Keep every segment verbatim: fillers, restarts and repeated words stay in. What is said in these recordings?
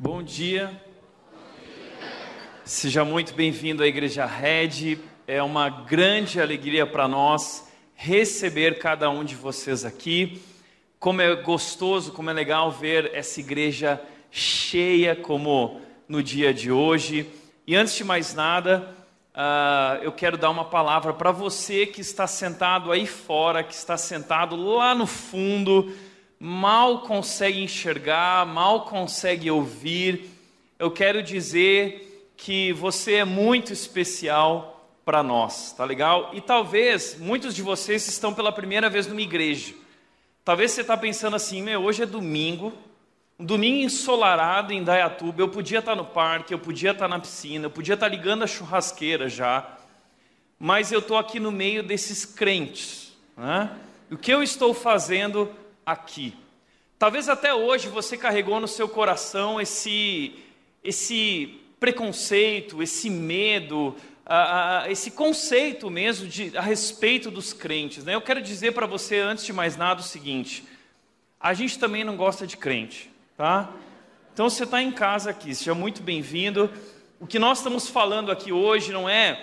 Bom dia. Bom dia, seja muito bem-vindo à Igreja Rede, é uma grande alegria para nós receber cada um de vocês aqui. Como é gostoso, como é legal ver essa igreja cheia como no dia de hoje. E antes de mais nada, uh, eu quero dar uma palavra para você que está sentado aí fora, que está sentado lá no fundo, mal consegue enxergar, mal consegue ouvir. Eu quero dizer que você é muito especial para nós, tá legal? E talvez muitos de vocês estão pela primeira vez numa igreja. Talvez você está pensando assim, meu, hoje é domingo, um domingo ensolarado em Indaiatuba, eu podia estar no parque, eu podia estar na piscina, eu podia estar ligando a churrasqueira já, mas eu estou aqui no meio desses crentes, né? O que eu estou fazendo aqui? Talvez até hoje você carregou no seu coração esse, esse preconceito, esse medo, a, a, esse conceito mesmo de, a respeito dos crentes, né? Eu quero dizer para você, antes de mais nada, o seguinte: a gente também não gosta de crente, tá? Então você está em casa aqui, seja muito bem-vindo. O que nós estamos falando aqui hoje não é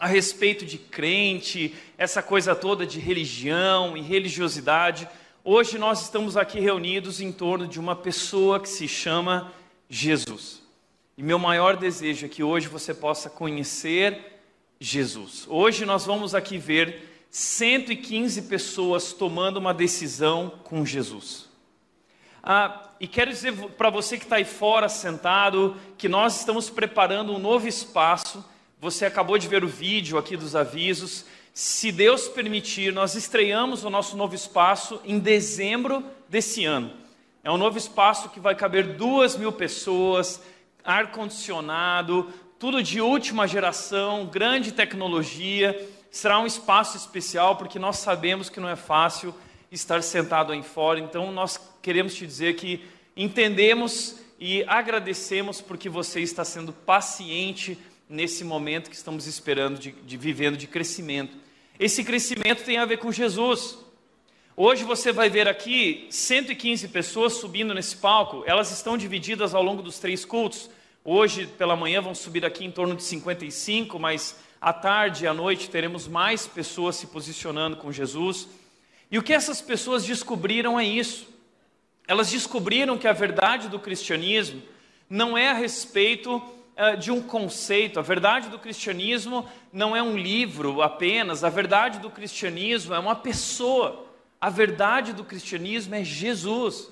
a respeito de crente, essa coisa toda de religião e religiosidade. Hoje nós estamos aqui reunidos em torno de uma pessoa que se chama Jesus. E meu maior desejo é que hoje você possa conhecer Jesus. Hoje nós vamos aqui ver cento e quinze pessoas tomando uma decisão com Jesus. Ah, e quero dizer para você que está aí fora sentado, que nós estamos preparando um novo espaço. Você acabou de ver o vídeo aqui dos avisos. Se Deus permitir, nós estreamos o nosso novo espaço em dezembro desse ano. É um novo espaço que vai caber duas mil pessoas, ar-condicionado, tudo de última geração, grande tecnologia. Será um espaço especial, porque nós sabemos que não é fácil estar sentado aí fora. Então, nós queremos te dizer que entendemos e agradecemos porque você está sendo paciente nesse momento que estamos esperando, de, de, vivendo de crescimento. Esse crescimento tem a ver com Jesus. Hoje você vai ver aqui cento e quinze pessoas subindo nesse palco. Elas estão divididas ao longo dos três cultos. Hoje pela manhã vão subir aqui em torno de cinquenta e cinco, mas à tarde e à noite teremos mais pessoas se posicionando com Jesus. E o que essas pessoas descobriram é isso. Elas descobriram que a verdade do cristianismo não é a respeito de um conceito. A verdade do cristianismo não é um livro apenas, a verdade do cristianismo é uma pessoa, a verdade do cristianismo é Jesus.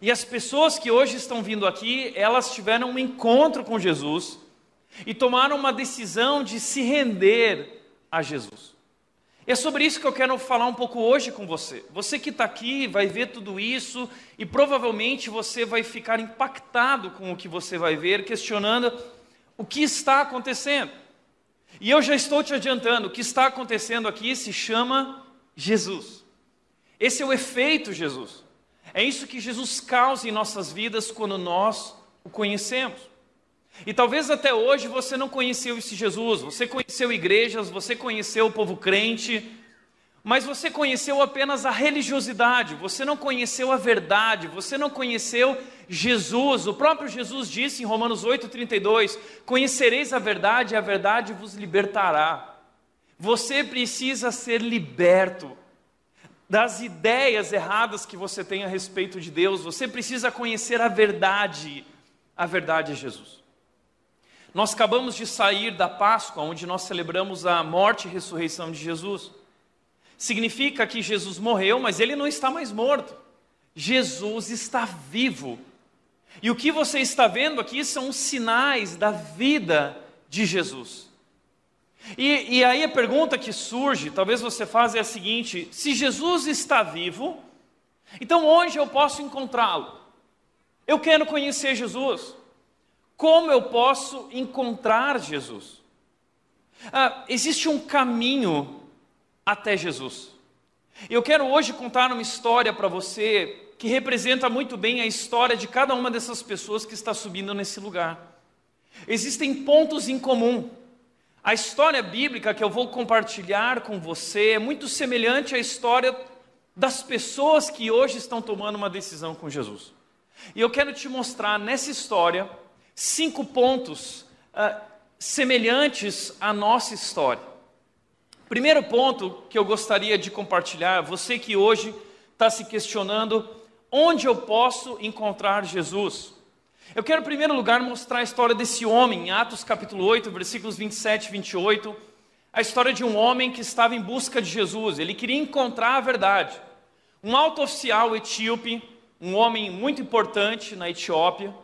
E as pessoas que hoje estão vindo aqui, elas tiveram um encontro com Jesus e tomaram uma decisão de se render a Jesus. É sobre isso que eu quero falar um pouco hoje com você. Você que está aqui vai ver tudo isso e provavelmente você vai ficar impactado com o que você vai ver, questionando o que está acontecendo. E eu já estou te adiantando, o que está acontecendo aqui se chama Jesus. Esse é o efeito Jesus. É isso que Jesus causa em nossas vidas quando nós o conhecemos. E talvez até hoje você não conheceu esse Jesus, você conheceu igrejas, você conheceu o povo crente, mas você conheceu apenas a religiosidade, você não conheceu a verdade, você não conheceu Jesus. O próprio Jesus disse em Romanos oito, trinta e dois, conhecereis a verdade e a verdade vos libertará. Você precisa ser liberto das ideias erradas que você tem a respeito de Deus. Você precisa conhecer a verdade, a verdade é Jesus. Nós acabamos de sair da Páscoa, onde nós celebramos a morte e ressurreição de Jesus. Significa que Jesus morreu, mas ele não está mais morto. Jesus está vivo. E o que você está vendo aqui são os sinais da vida de Jesus. E, e aí a pergunta que surge, talvez você faça, é a seguinte: se Jesus está vivo, então onde eu posso encontrá-lo? Eu quero conhecer Jesus. Como eu posso encontrar Jesus? Ah, existe um caminho até Jesus. Eu quero hoje contar uma história para você que representa muito bem a história de cada uma dessas pessoas que está subindo nesse lugar. Existem pontos em comum. A história bíblica que eu vou compartilhar com você é muito semelhante à história das pessoas que hoje estão tomando uma decisão com Jesus. E eu quero te mostrar nessa história cinco pontos uh, semelhantes à nossa história. Primeiro ponto que eu gostaria de compartilhar, você que hoje está se questionando, onde eu posso encontrar Jesus? Eu quero em primeiro lugar mostrar a história desse homem, em Atos capítulo oito, versículos vinte e sete e vinte e oito, a história de um homem que estava em busca de Jesus, ele queria encontrar a verdade. Um alto oficial etíope, um homem muito importante na Etiópia,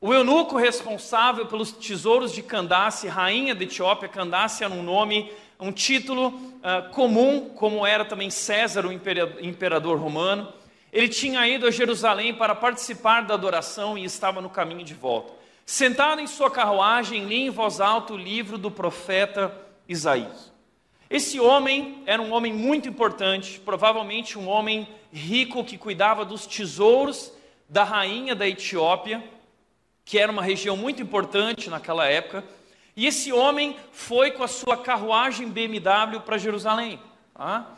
o eunuco responsável pelos tesouros de Candace, rainha da Etiópia. Candace era um nome, um título uh, comum, como era também César, o imperador romano. Ele tinha ido a Jerusalém para participar da adoração e estava no caminho de volta. Sentado em sua carruagem, lia em voz alta o livro do profeta Isaías. Esse homem era um homem muito importante, provavelmente um homem rico que cuidava dos tesouros da rainha da Etiópia, que era uma região muito importante naquela época, e esse homem foi com a sua carruagem B M W para Jerusalém, tá?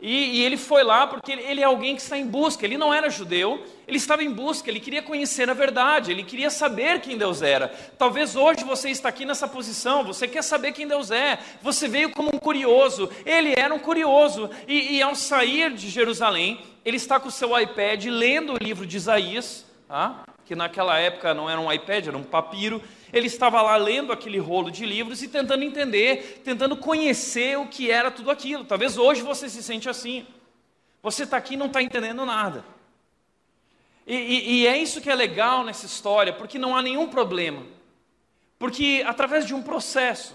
e, e ele foi lá porque ele, ele é alguém que está em busca, ele não era judeu, ele estava em busca, ele queria conhecer a verdade, ele queria saber quem Deus era. Talvez hoje você está aqui nessa posição, você quer saber quem Deus é, você veio como um curioso, ele era um curioso, e, e ao sair de Jerusalém, ele está com o seu iPad lendo o livro de Isaías, tá? Que naquela época não era um iPad, era um papiro. Ele estava lá lendo aquele rolo de livros e tentando entender, tentando conhecer o que era tudo aquilo. Talvez hoje você se sente assim, você está aqui e não está entendendo nada, e, e, e é isso que é legal nessa história, porque não há nenhum problema, porque através de um processo,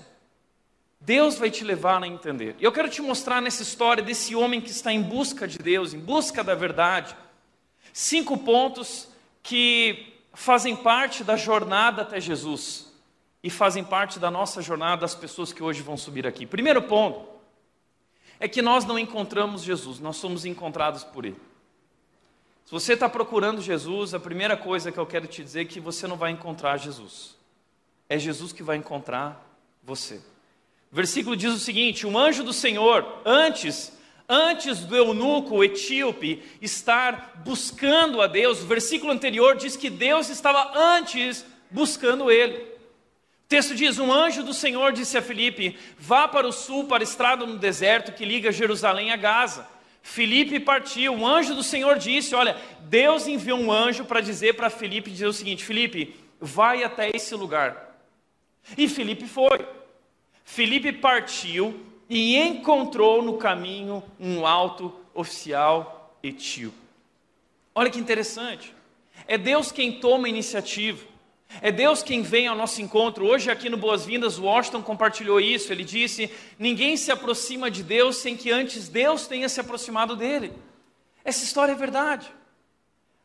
Deus vai te levar a entender. Eu quero te mostrar nessa história desse homem que está em busca de Deus, em busca da verdade, cinco pontos que fazem parte da jornada até Jesus, e fazem parte da nossa jornada, das pessoas que hoje vão subir aqui. Primeiro ponto, é que nós não encontramos Jesus, nós somos encontrados por Ele. Se você está procurando Jesus, a primeira coisa que eu quero te dizer é que você não vai encontrar Jesus, é Jesus que vai encontrar você. O versículo diz o seguinte: um anjo do Senhor, antes... Antes do eunuco, o etíope, estar buscando a Deus, o versículo anterior diz que Deus estava antes buscando ele. O texto diz: um anjo do Senhor disse a Filipe, vá para o sul, para a estrada no deserto que liga Jerusalém a Gaza. Filipe partiu. O anjo do Senhor disse, olha, Deus enviou um anjo para dizer para Filipe, dizer o seguinte: Filipe, vai até esse lugar. E Filipe foi. Filipe partiu e encontrou no caminho um alto oficial etíope. Olha que interessante, é Deus quem toma a iniciativa, é Deus quem vem ao nosso encontro. Hoje aqui no Boas-Vindas, Washington compartilhou isso, ele disse: ninguém se aproxima de Deus sem que antes Deus tenha se aproximado dele. Essa história é verdade.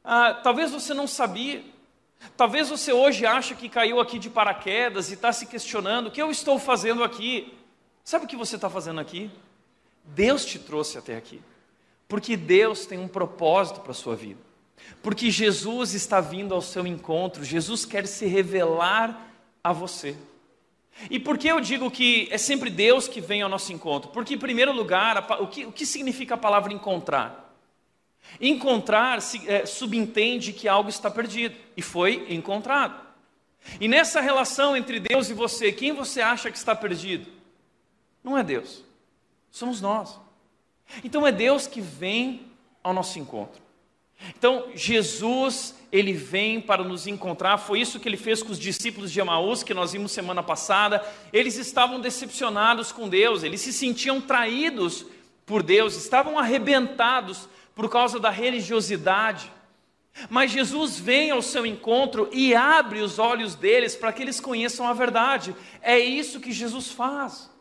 Ah, talvez você não sabia, talvez você hoje acha que caiu aqui de paraquedas e está se questionando, o que eu estou fazendo aqui? Sabe o que você está fazendo aqui? Deus te trouxe até aqui, porque Deus tem um propósito para a sua vida, porque Jesus está vindo ao seu encontro, Jesus quer se revelar a você. E por que eu digo que é sempre Deus que vem ao nosso encontro? Porque em primeiro lugar, o que, o que significa a palavra encontrar? Encontrar é, subentende que algo está perdido, e foi encontrado. E nessa relação entre Deus e você, quem você acha que está perdido? Não é Deus, somos nós. Então é Deus que vem ao nosso encontro. Então Jesus, Ele vem para nos encontrar. Foi isso que Ele fez com os discípulos de Emaús, que nós vimos semana passada. Eles estavam decepcionados com Deus, eles se sentiam traídos por Deus, estavam arrebentados por causa da religiosidade. Mas Jesus vem ao seu encontro e abre os olhos deles para que eles conheçam a verdade. É isso que Jesus faz.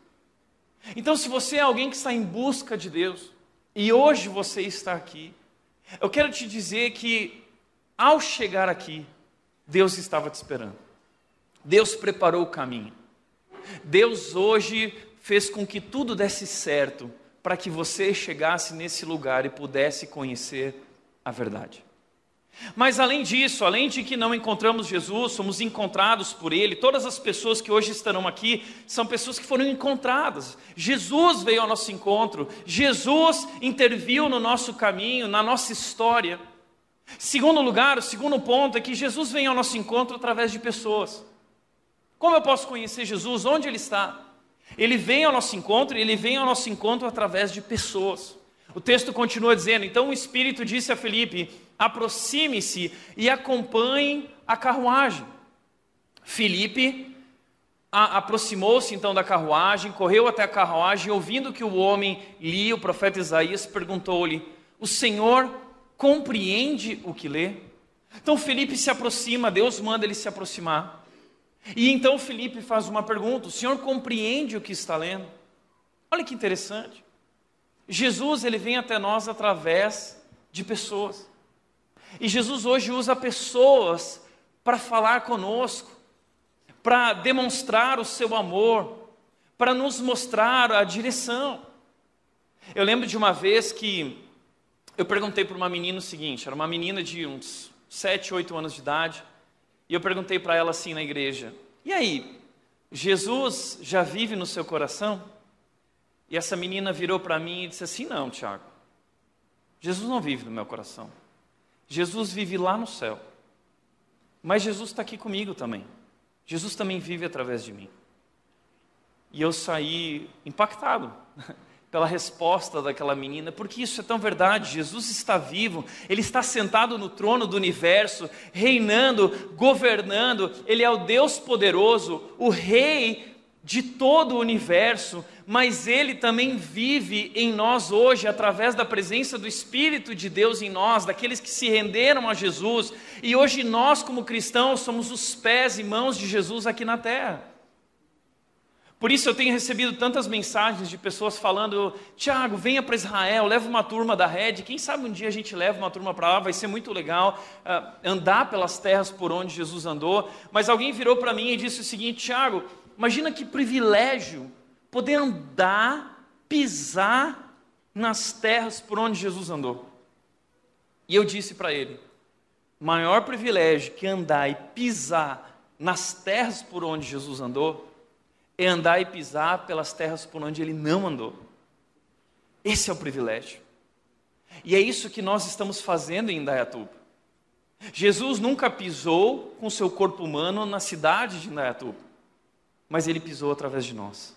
Então, se você é alguém que está em busca de Deus, e hoje você está aqui, eu quero te dizer que, ao chegar aqui, Deus estava te esperando. Deus preparou o caminho. Deus hoje fez com que tudo desse certo, para que você chegasse nesse lugar e pudesse conhecer a verdade. Mas além disso, além de que não encontramos Jesus, somos encontrados por Ele. Todas as pessoas que hoje estarão aqui são pessoas que foram encontradas. Jesus veio ao nosso encontro, Jesus interviu no nosso caminho, na nossa história. Segundo lugar, o segundo ponto é que Jesus vem ao nosso encontro através de pessoas. Como eu posso conhecer Jesus? Onde Ele está? Ele vem ao nosso encontro, Ele vem ao nosso encontro através de pessoas. O texto continua dizendo, então o Espírito disse a Filipe, aproxime-se e acompanhe a carruagem. Filipe aproximou-se então da carruagem, correu até a carruagem, ouvindo que o homem lia o profeta Isaías, perguntou-lhe, o Senhor compreende o que lê? Então Filipe se aproxima, Deus manda ele se aproximar. E então Filipe faz uma pergunta, o Senhor compreende o que está lendo? Olha que interessante. Jesus, ele vem até nós através de pessoas. E Jesus hoje usa pessoas para falar conosco, para demonstrar o seu amor, para nos mostrar a direção. Eu lembro de uma vez que eu perguntei para uma menina o seguinte, era uma menina de uns sete, oito anos de idade, e eu perguntei para ela assim na igreja, e aí, Jesus já vive no seu coração? E essa menina virou para mim e disse assim, não, Tiago, Jesus não vive no meu coração, Jesus vive lá no céu, mas Jesus está aqui comigo também, Jesus também vive através de mim. E eu saí impactado pela resposta daquela menina, porque isso é tão verdade, Jesus está vivo, Ele está sentado no trono do universo, reinando, governando, Ele é o Deus poderoso, o Rei de todo o universo, mas Ele também vive em nós hoje, através da presença do Espírito de Deus em nós, daqueles que se renderam a Jesus, e hoje nós como cristãos somos os pés e mãos de Jesus aqui na terra. Por isso eu tenho recebido tantas mensagens de pessoas falando, Tiago, venha para Israel, leva uma turma da Rede, quem sabe um dia a gente leva uma turma para lá, vai ser muito legal uh, andar pelas terras por onde Jesus andou, mas alguém virou para mim e disse o seguinte, Tiago, imagina que privilégio poder andar, pisar nas terras por onde Jesus andou. E eu disse para ele, maior privilégio que andar e pisar nas terras por onde Jesus andou, é andar e pisar pelas terras por onde Ele não andou. Esse é o privilégio. E é isso que nós estamos fazendo em Indaiatuba. Jesus nunca pisou com seu corpo humano na cidade de Indaiatuba, mas Ele pisou através de nós.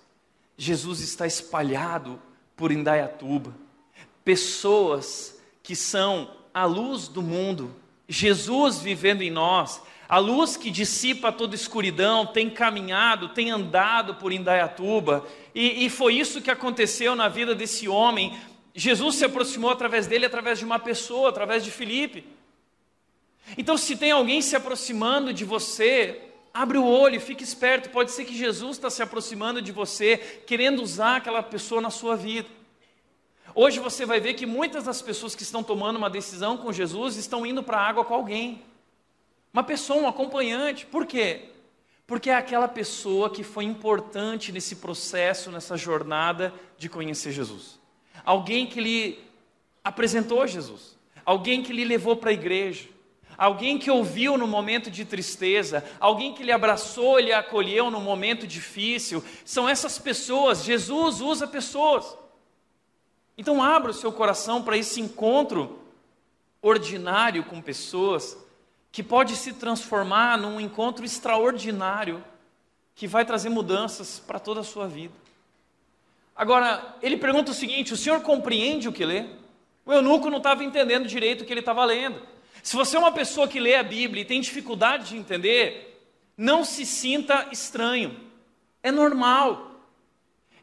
Jesus está espalhado por Indaiatuba. Pessoas que são a luz do mundo. Jesus vivendo em nós. A luz que dissipa toda escuridão tem caminhado, tem andado por Indaiatuba. E, e foi isso que aconteceu na vida desse homem. Jesus se aproximou através dele, através de uma pessoa, através de Filipe. Então se tem alguém se aproximando de você, abre o olho, fique esperto, pode ser que Jesus está se aproximando de você, querendo usar aquela pessoa na sua vida. Hoje você vai ver que muitas das pessoas que estão tomando uma decisão com Jesus, estão indo para a água com alguém. Uma pessoa, um acompanhante, por quê? Porque é aquela pessoa que foi importante nesse processo, nessa jornada de conhecer Jesus. Alguém que lhe apresentou Jesus, alguém que lhe levou para a igreja. Alguém que ouviu no momento de tristeza, alguém que lhe abraçou, lhe acolheu no momento difícil, são essas pessoas, Jesus usa pessoas. Então abra o seu coração para esse encontro ordinário com pessoas, que pode se transformar num encontro extraordinário, que vai trazer mudanças para toda a sua vida. Agora, ele pergunta o seguinte, o senhor compreende o que lê? O eunuco não estava entendendo direito o que ele estava lendo. Se você é uma pessoa que lê a Bíblia e tem dificuldade de entender, não se sinta estranho, é normal,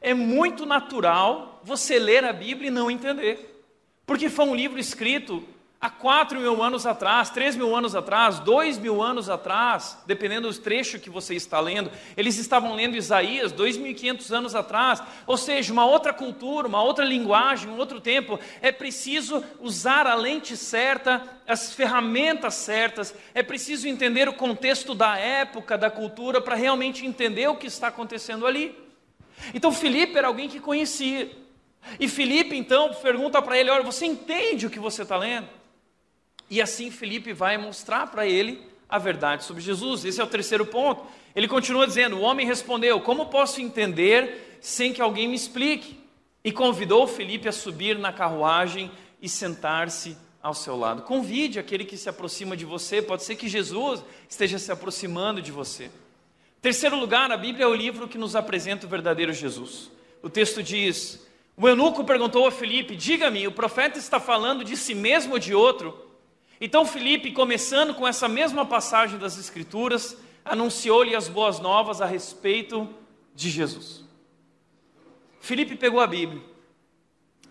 é muito natural você ler a Bíblia e não entender, porque foi um livro escrito há quatro mil anos atrás, três mil anos atrás, dois mil anos atrás, dependendo do trecho que você está lendo, eles estavam lendo Isaías dois mil e quinhentos anos atrás, ou seja, uma outra cultura, uma outra linguagem, um outro tempo, é preciso usar a lente certa, as ferramentas certas, é preciso entender o contexto da época, da cultura, para realmente entender o que está acontecendo ali. Então Filipe era alguém que conhecia, e Filipe então pergunta para ele, olha, você entende o que você está lendo? E assim Filipe vai mostrar para ele a verdade sobre Jesus. Esse é o terceiro ponto. Ele continua dizendo, o homem respondeu, como posso entender sem que alguém me explique? E convidou Filipe a subir na carruagem e sentar-se ao seu lado. Convide aquele que se aproxima de você. Pode ser que Jesus esteja se aproximando de você. Terceiro lugar, a Bíblia é o livro que nos apresenta o verdadeiro Jesus. O texto diz: o eunuco perguntou a Filipe: diga-me, o profeta está falando de si mesmo ou de outro? Então Filipe, começando com essa mesma passagem das Escrituras, anunciou-lhe as boas novas a respeito de Jesus. Filipe pegou a Bíblia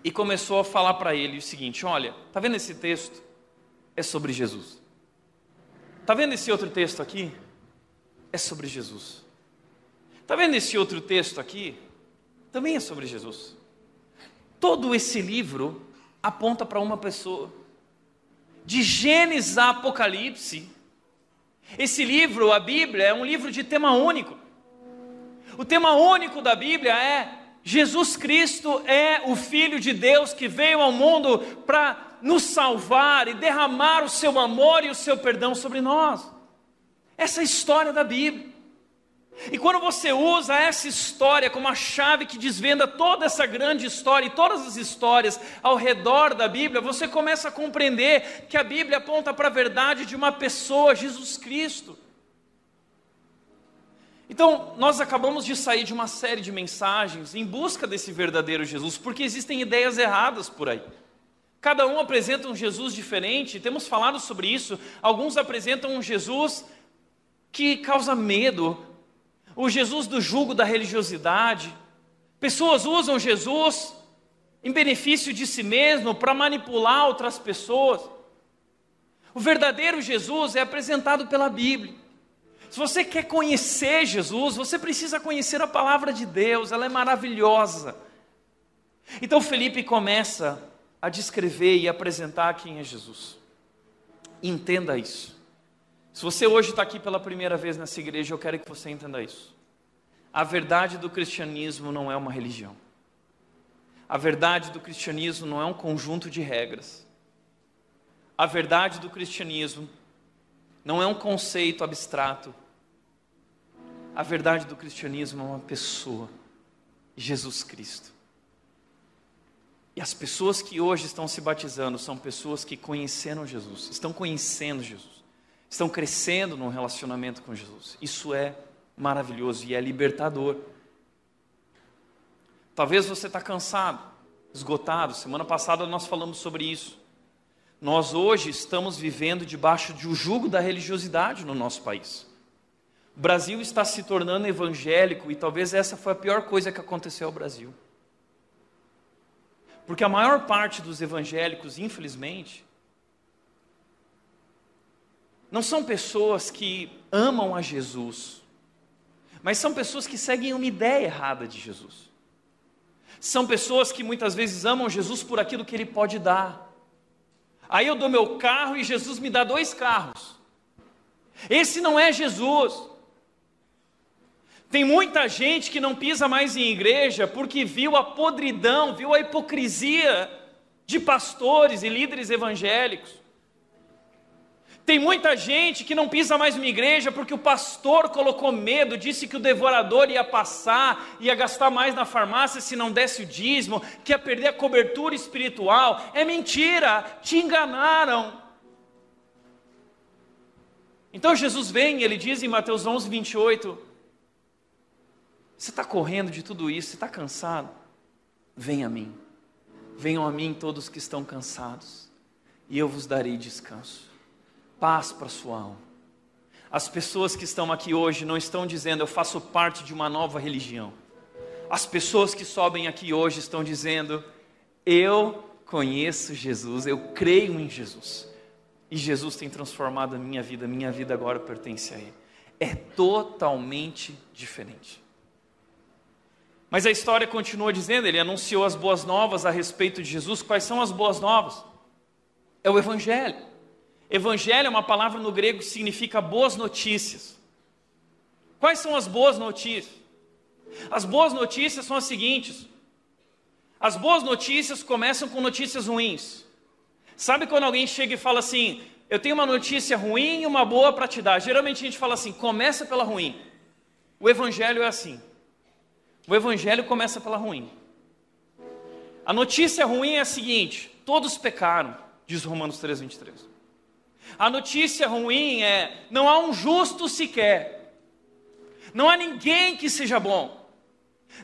e começou a falar para ele o seguinte: olha, está vendo esse texto? É sobre Jesus. Está vendo esse outro texto aqui? É sobre Jesus. Está vendo esse outro texto aqui? Também é sobre Jesus. Todo esse livro aponta para uma pessoa. De Gênesis a Apocalipse, esse livro, a Bíblia, é um livro de tema único. O tema único da Bíblia é: Jesus Cristo é o Filho de Deus que veio ao mundo para nos salvar e derramar o seu amor e o seu perdão sobre nós. Essa é a história da Bíblia. E quando você usa essa história como a chave que desvenda toda essa grande história e todas as histórias ao redor da Bíblia, você começa a compreender que a Bíblia aponta para a verdade de uma pessoa, Jesus Cristo. Então, nós acabamos de sair de uma série de mensagens em busca desse verdadeiro Jesus, porque existem ideias erradas por aí. Cada um apresenta um Jesus diferente, temos falado sobre isso. Alguns apresentam um Jesus que causa medo, o Jesus do jugo da religiosidade. Pessoas usam Jesus em benefício de si mesmo para manipular outras pessoas. O verdadeiro Jesus é apresentado pela Bíblia. Se você quer conhecer Jesus, você precisa conhecer a palavra de Deus, ela é maravilhosa. Então Filipe começa a descrever e apresentar quem é Jesus. Entenda isso. Se você hoje está aqui pela primeira vez nessa igreja, eu quero que você entenda isso. A verdade do cristianismo não é uma religião. A verdade do cristianismo não é um conjunto de regras. A verdade do cristianismo não é um conceito abstrato. A verdade do cristianismo é uma pessoa, Jesus Cristo. E as pessoas que hoje estão se batizando são pessoas que conheceram Jesus, estão conhecendo Jesus. Estão crescendo num relacionamento com Jesus. Isso é maravilhoso e é libertador. Talvez você está cansado, esgotado. Semana passada nós falamos sobre isso. Nós hoje estamos vivendo debaixo de um jugo da religiosidade no nosso país. O Brasil está se tornando evangélico e talvez essa foi a pior coisa que aconteceu ao Brasil. Porque a maior parte dos evangélicos, infelizmente, não são pessoas que amam a Jesus, mas são pessoas que seguem uma ideia errada de Jesus. São pessoas que muitas vezes amam Jesus por aquilo que Ele pode dar. Aí eu dou meu carro e Jesus me dá dois carros. Esse não é Jesus. Tem muita gente que não pisa mais em igreja porque viu a podridão, viu a hipocrisia de pastores e líderes evangélicos. Tem muita gente que não pisa mais numa igreja porque o pastor colocou medo, disse que o devorador ia passar, ia gastar mais na farmácia se não desse o dízimo, que ia perder a cobertura espiritual. É mentira, te enganaram. Então Jesus vem e Ele diz em Mateus onze, vinte e oito, você está correndo de tudo isso, você está cansado? Venha a mim, venham a mim todos que estão cansados, e eu vos darei descanso. Paz para a sua alma. As pessoas que estão aqui hoje não estão dizendo: eu faço parte de uma nova religião. As pessoas que sobem aqui hoje estão dizendo: eu conheço Jesus, eu creio em Jesus. E Jesus tem transformado a minha vida, minha vida agora pertence a Ele. É totalmente diferente. Mas a história continua dizendo, Ele anunciou as boas novas a respeito de Jesus. Quais são as boas novas? É o Evangelho. Evangelho é uma palavra no grego que significa boas notícias. Quais são as boas notícias? As boas notícias são as seguintes. As boas notícias começam com notícias ruins. Sabe quando alguém chega e fala assim: eu tenho uma notícia ruim e uma boa para te dar? Geralmente a gente fala assim: começa pela ruim. O Evangelho é assim. O Evangelho começa pela ruim. A notícia ruim é a seguinte: todos pecaram. diz Romanos três, vinte e três. A notícia ruim é, não há um justo sequer, não há ninguém que seja bom,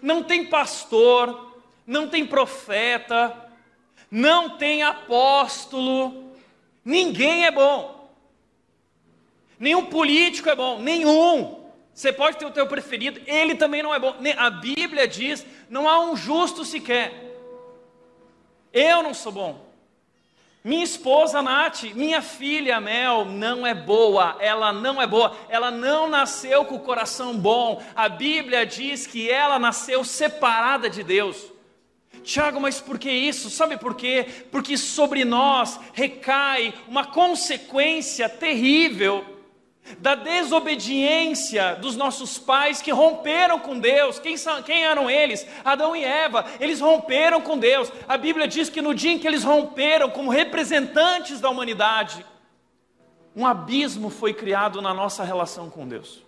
não tem pastor, não tem profeta, não tem apóstolo, ninguém é bom, nenhum político é bom, nenhum, você pode ter o teu preferido, ele também não é bom, a Bíblia diz, não há um justo sequer, eu não sou bom, minha esposa Nath, minha filha Mel não é boa, ela não é boa, ela não nasceu com o coração bom, a Bíblia diz que ela nasceu separada de Deus. Tiago, mas por que isso? Sabe por quê? Porque sobre nós recai uma consequência terrível da desobediência dos nossos pais que romperam com Deus. Quem, são, quem eram eles? Adão e Eva. Eles romperam com Deus. A Bíblia diz que no dia em que eles romperam como representantes da humanidade, um abismo foi criado na nossa relação com Deus.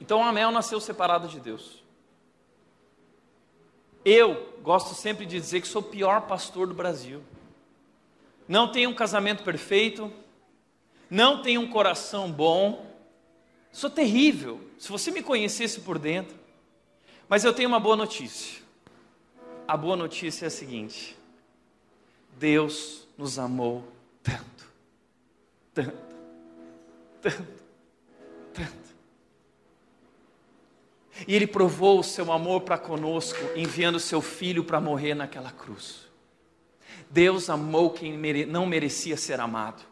Então a Mel nasceu separada de Deus. Eu gosto sempre de dizer que sou o pior pastor do Brasil. Não tenho um casamento perfeito, não tenho um coração bom, sou terrível, se você me conhecesse por dentro, mas eu tenho uma boa notícia, a boa notícia é a seguinte, Deus nos amou tanto, tanto, tanto, tanto, e Ele provou o seu amor para conosco, enviando o seu Filho para morrer naquela cruz. Deus amou quem não merecia ser amado,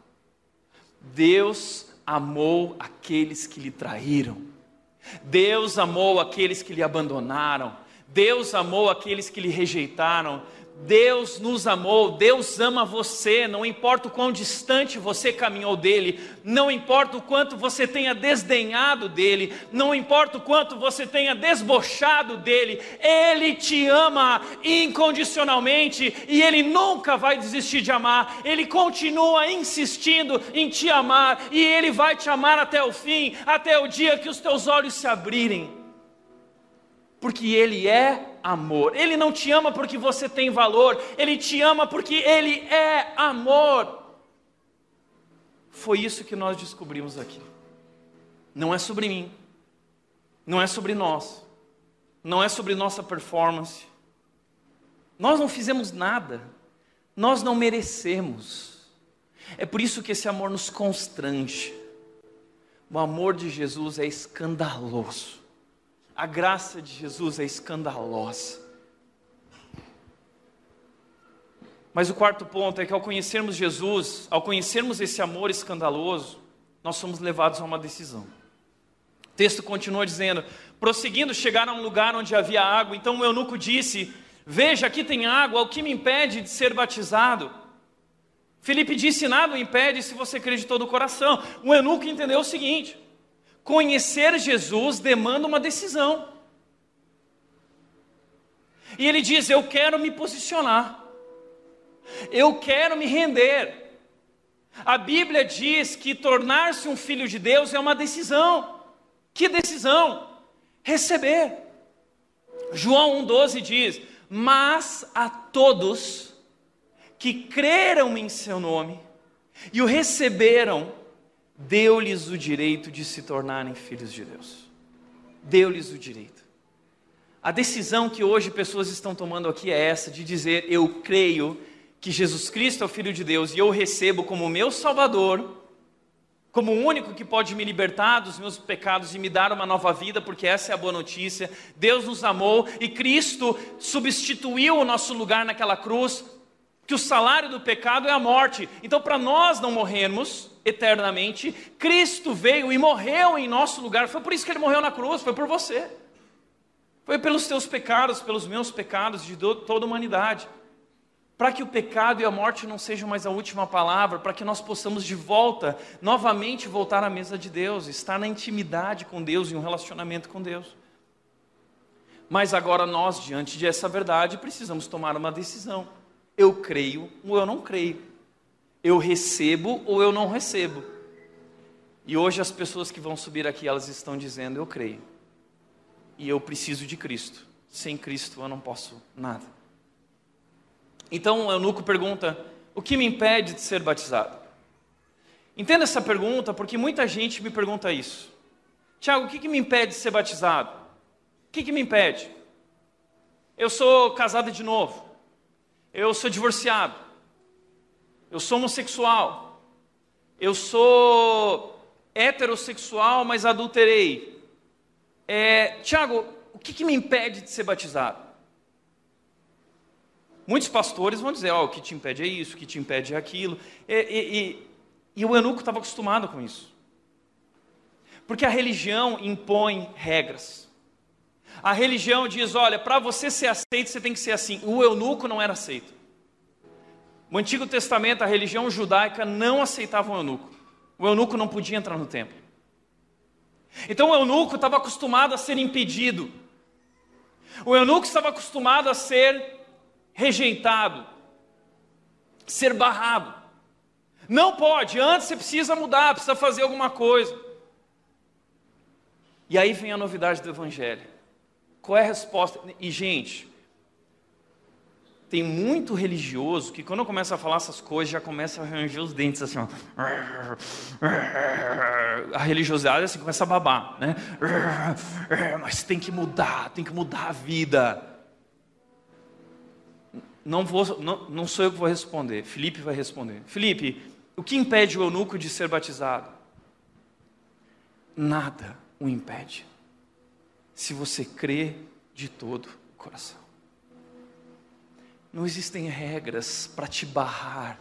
Deus amou aqueles que lhe traíram, Deus amou aqueles que lhe abandonaram, Deus amou aqueles que lhe rejeitaram, Deus nos amou, Deus ama você, não importa o quão distante você caminhou dele, não importa o quanto você tenha desdenhado dele, não importa o quanto você tenha desbochado dele, ele te ama incondicionalmente e ele nunca vai desistir de amar, ele continua insistindo em te amar e ele vai te amar até o fim, até o dia que os teus olhos se abrirem. Porque Ele é amor, Ele não te ama porque você tem valor, Ele te ama porque Ele é amor. Foi isso que nós descobrimos aqui. Não é sobre mim, não é sobre nós, não é sobre nossa performance, nós não fizemos nada, nós não merecemos, é por isso que esse amor nos constrange, o amor de Jesus é escandaloso. A graça de Jesus é escandalosa. Mas o quarto ponto é que ao conhecermos Jesus, ao conhecermos esse amor escandaloso, nós somos levados a uma decisão. O texto continua dizendo, prosseguindo, chegaram a um lugar onde havia água, então o eunuco disse, veja, aqui tem água, o que me impede de ser batizado? Filipe disse, nada o impede se você crer de todo o coração. O eunuco entendeu o seguinte, conhecer Jesus demanda uma decisão, e ele diz, eu quero me posicionar, eu quero me render, a Bíblia diz que tornar-se um filho de Deus é uma decisão, que decisão? Receber, João um, doze diz, mas a todos que creram em seu nome, e o receberam, deu-lhes o direito de se tornarem filhos de Deus, deu-lhes o direito, a decisão que hoje pessoas estão tomando aqui é essa, de dizer, eu creio que Jesus Cristo é o Filho de Deus, e eu recebo como meu Salvador, como o único que pode me libertar dos meus pecados e me dar uma nova vida, porque essa é a boa notícia, Deus nos amou, e Cristo substituiu o nosso lugar naquela cruz, que o salário do pecado é a morte, então para nós não morrermos eternamente, Cristo veio e morreu em nosso lugar, foi por isso que Ele morreu na cruz, foi por você, foi pelos teus pecados, pelos meus pecados, de toda a humanidade, para que o pecado e a morte não sejam mais a última palavra, para que nós possamos de volta, novamente voltar à mesa de Deus, estar na intimidade com Deus, em um relacionamento com Deus, mas agora nós diante dessa verdade, precisamos tomar uma decisão, eu creio ou eu não creio, eu recebo ou eu não recebo, e hoje as pessoas que vão subir aqui, elas estão dizendo, eu creio, e eu preciso de Cristo, sem Cristo eu não posso nada, então o eunuco pergunta, o que me impede de ser batizado? Entenda essa pergunta, porque muita gente me pergunta isso. Tiago, o que, que me impede de ser batizado? O que, que me impede? Eu sou casado de novo. Eu sou divorciado. Eu sou homossexual. Eu sou heterossexual, mas adulterei. É, Tiago, o que, que me impede de ser batizado? Muitos pastores vão dizer, ó, o que te impede é isso, o que te impede é aquilo. E, e, e, e o eunuco estava acostumado com isso. Porque a religião impõe regras. A religião diz, olha, para você ser aceito, você tem que ser assim. O eunuco não era aceito. No Antigo Testamento, a religião judaica não aceitava o eunuco. O eunuco não podia entrar no templo. Então o eunuco estava acostumado a ser impedido. O eunuco estava acostumado a ser rejeitado, ser barrado. Não pode, antes você precisa mudar, precisa fazer alguma coisa. E aí vem a novidade do Evangelho. Qual é a resposta? E gente, tem muito religioso que quando começa a falar essas coisas, já começa a ranger os dentes assim, ó. A religiosidade assim, começa a babar, né? Mas tem que mudar, tem que mudar a vida. Não, vou, não, não sou eu que vou responder, Felipe vai responder. Felipe, o que impede o eunuco de ser batizado? Nada o impede, se você crê de todo o coração. Não existem regras para te barrar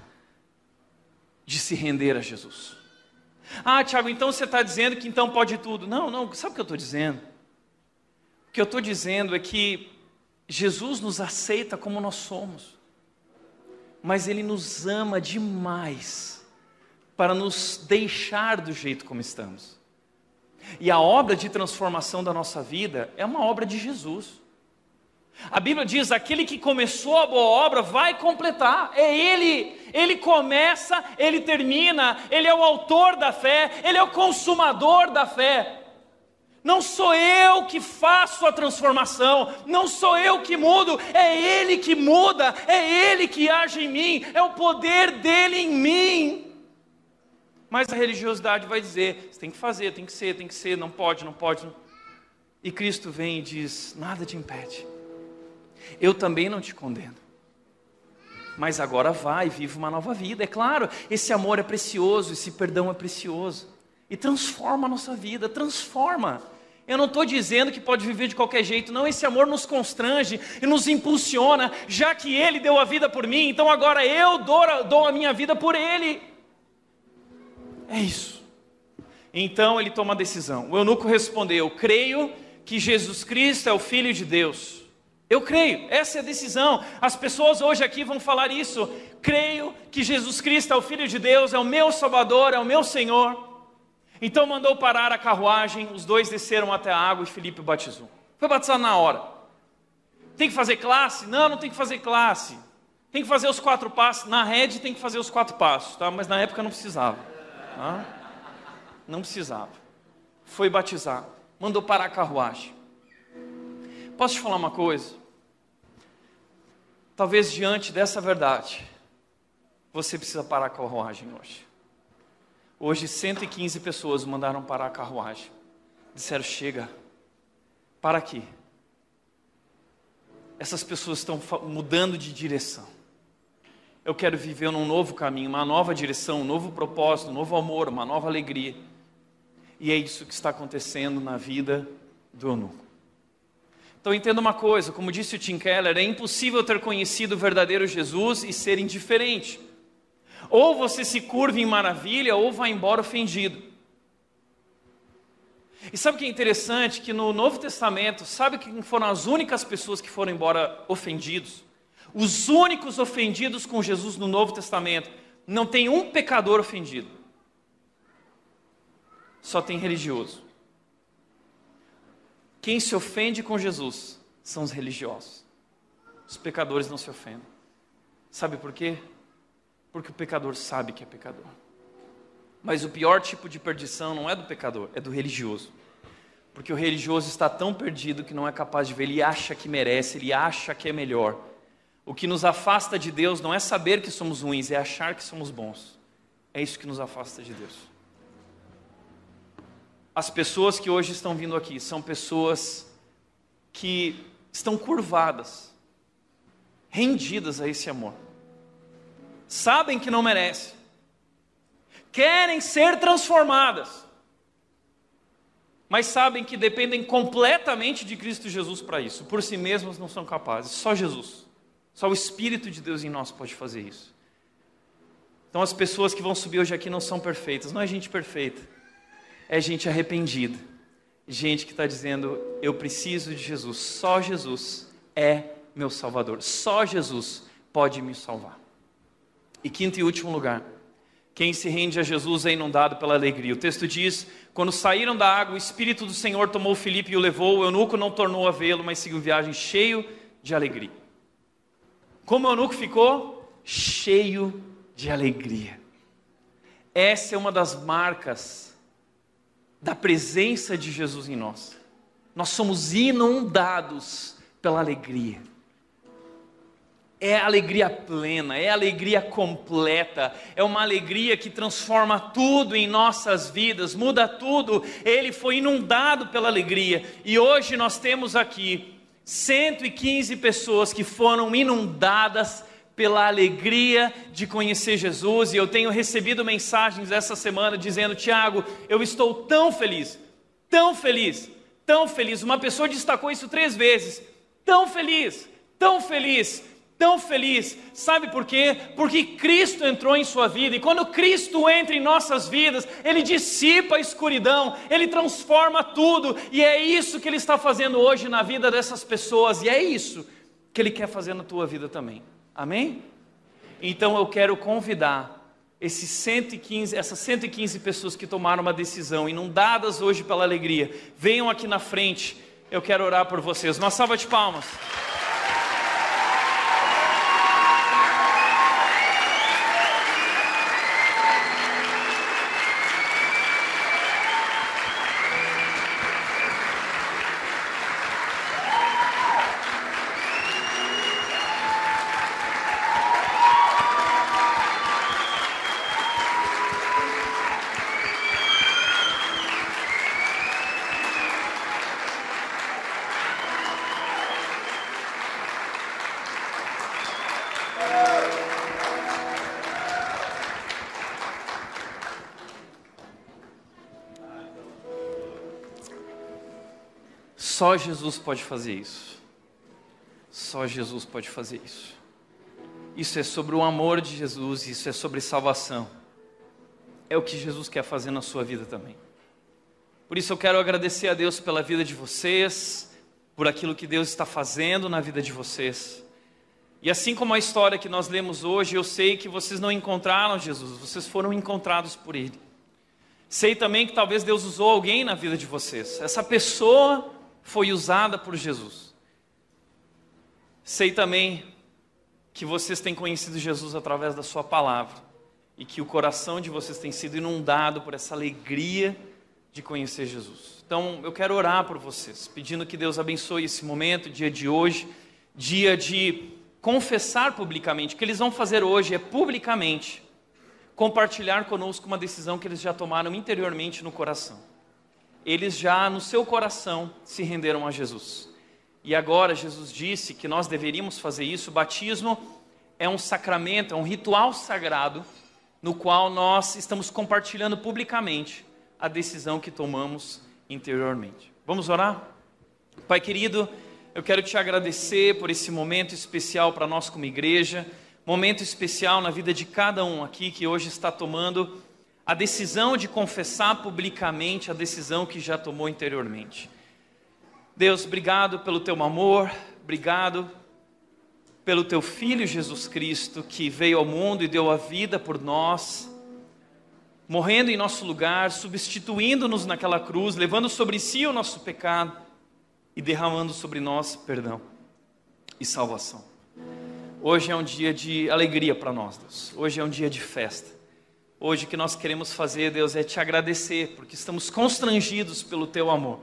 de se render a Jesus. Ah, Tiago, então você está dizendo que então pode tudo. Não, não, sabe o que eu estou dizendo? O que eu estou dizendo é que Jesus nos aceita como nós somos, mas Ele nos ama demais para nos deixar do jeito como estamos. E a obra de transformação da nossa vida é uma obra de Jesus. A Bíblia diz, aquele que começou a boa obra vai completar, é Ele, Ele começa, Ele termina, Ele é o autor da fé, Ele é o consumador da fé. Não sou eu que faço a transformação, não sou eu que mudo, é Ele que muda, é Ele que age em mim, é o poder dEle em mim. Mas a religiosidade vai dizer, você tem que fazer, tem que ser, tem que ser, não pode, não pode. Não... E Cristo vem e diz, nada te impede, eu também não te condeno. Mas agora vai, vive uma nova vida, é claro, esse amor é precioso, esse perdão é precioso. E transforma a nossa vida, transforma. Eu não estou dizendo que pode viver de qualquer jeito, não, esse amor nos constrange e nos impulsiona, já que Ele deu a vida por mim, então agora eu dou, dou a minha vida por Ele. É isso. Então ele toma a decisão. O eunuco respondeu, creio que Jesus Cristo é o Filho de Deus. Eu creio, essa é a decisão. As pessoas hoje aqui vão falar isso. Creio que Jesus Cristo é o Filho de Deus, é o meu Salvador, é o meu Senhor. Então mandou parar a carruagem, os dois desceram até a água e Filipe batizou. Foi batizado na hora. Tem que fazer classe? Não, não tem que fazer classe. Tem que fazer os quatro passos. Na rede tem que fazer os quatro passos, tá? Mas na época não precisava. Tá? Não precisava. Foi batizado. Mandou parar a carruagem. Posso te falar uma coisa? Talvez diante dessa verdade, você precisa parar a carruagem hoje. Hoje cento e quinze pessoas mandaram parar a carruagem, disseram chega, para aqui, essas pessoas estão mudando de direção, eu quero viver num novo caminho, uma nova direção, um novo propósito, um novo amor, uma nova alegria, e é isso que está acontecendo na vida do eunuco. Então entenda uma coisa, como disse o Tim Keller, é impossível ter conhecido o verdadeiro Jesus e ser indiferente. Ou você se curva em maravilha, ou vai embora ofendido. E sabe o que é interessante? Que no Novo Testamento, sabe quem foram as únicas pessoas que foram embora ofendidos? Os únicos ofendidos com Jesus no Novo Testamento. Não tem um pecador ofendido. Só tem religioso. Quem se ofende com Jesus são os religiosos. Os pecadores não se ofendem. Sabe por quê? Porque o pecador sabe que é pecador. Mas o pior tipo de perdição não é do pecador, é do religioso. Porque o religioso está tão perdido que não é capaz de ver, ele acha que merece, ele acha que é melhor. O que nos afasta de Deus não é saber que somos ruins, é achar que somos bons. É isso que nos afasta de Deus. As pessoas que hoje estão vindo aqui são pessoas que estão curvadas, rendidas a esse amor. Sabem que não merecem. Querem ser transformadas. Mas sabem que dependem completamente de Cristo Jesus para isso. Por si mesmos não são capazes. Só Jesus. Só o Espírito de Deus em nós pode fazer isso. Então as pessoas que vão subir hoje aqui não são perfeitas. Não é gente perfeita. É gente arrependida. Gente que está dizendo, eu preciso de Jesus. Só Jesus é meu Salvador. Só Jesus pode me salvar. E quinto e último lugar. Quem se rende a Jesus é inundado pela alegria. O texto diz, quando saíram da água, o Espírito do Senhor tomou Filipe e o levou. O eunuco não tornou a vê-lo, mas seguiu viagem cheio de alegria. Como o eunuco ficou? Cheio de alegria. Essa é uma das marcas da presença de Jesus em nós. Nós somos inundados pela alegria. É alegria plena, é alegria completa, é uma alegria que transforma tudo em nossas vidas, muda tudo. Ele foi inundado pela alegria e hoje nós temos aqui cento e quinze pessoas que foram inundadas pela alegria de conhecer Jesus. E eu tenho recebido mensagens essa semana dizendo, Tiago, eu estou tão feliz, tão feliz, tão feliz. Uma pessoa destacou isso três vezes, tão feliz, tão feliz, tão feliz. Sabe por quê? Porque Cristo entrou em sua vida, e quando Cristo entra em nossas vidas, Ele dissipa a escuridão, Ele transforma tudo, e é isso que Ele está fazendo hoje na vida dessas pessoas, e é isso que Ele quer fazer na tua vida também, amém? Então eu quero convidar esses cento e quinze, essas cento e quinze pessoas que tomaram uma decisão, inundadas hoje pela alegria, venham aqui na frente, eu quero orar por vocês. Uma salva de palmas. Só Jesus pode fazer isso. Só Jesus pode fazer isso. Isso é sobre o amor de Jesus, isso é sobre salvação. É o que Jesus quer fazer na sua vida também. Por isso eu quero agradecer a Deus pela vida de vocês, por aquilo que Deus está fazendo na vida de vocês. E assim como a história que nós lemos hoje, eu sei que vocês não encontraram Jesus, vocês foram encontrados por Ele. Sei também que talvez Deus usou alguém na vida de vocês. Essa pessoa foi usada por Jesus. Sei também que vocês têm conhecido Jesus através da sua palavra e que o coração de vocês tem sido inundado por essa alegria de conhecer Jesus. Então eu quero orar por vocês, pedindo que Deus abençoe esse momento, dia de hoje, dia de confessar publicamente. O que eles vão fazer hoje é publicamente compartilhar conosco uma decisão que eles já tomaram interiormente no coração. Eles já no seu coração se renderam a Jesus. E agora Jesus disse que nós deveríamos fazer isso. O batismo é um sacramento, é um ritual sagrado, no qual nós estamos compartilhando publicamente a decisão que tomamos interiormente. Vamos orar? Pai querido, eu quero te agradecer por esse momento especial para nós como igreja, momento especial na vida de cada um aqui que hoje está tomando a decisão de confessar publicamente a decisão que já tomou interiormente. Deus, obrigado pelo teu amor, obrigado pelo teu Filho Jesus Cristo, que veio ao mundo e deu a vida por nós, morrendo em nosso lugar, substituindo-nos naquela cruz, levando sobre si o nosso pecado e derramando sobre nós perdão e salvação. Hoje é um dia de alegria para nós, Deus. Hoje é um dia de festa. Hoje o que nós queremos fazer, Deus, é te agradecer, porque estamos constrangidos pelo teu amor.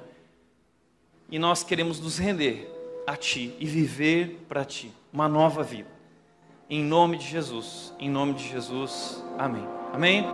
E nós queremos nos render a Ti e viver para Ti, uma nova vida. Em nome de Jesus, em nome de Jesus, amém. Amém?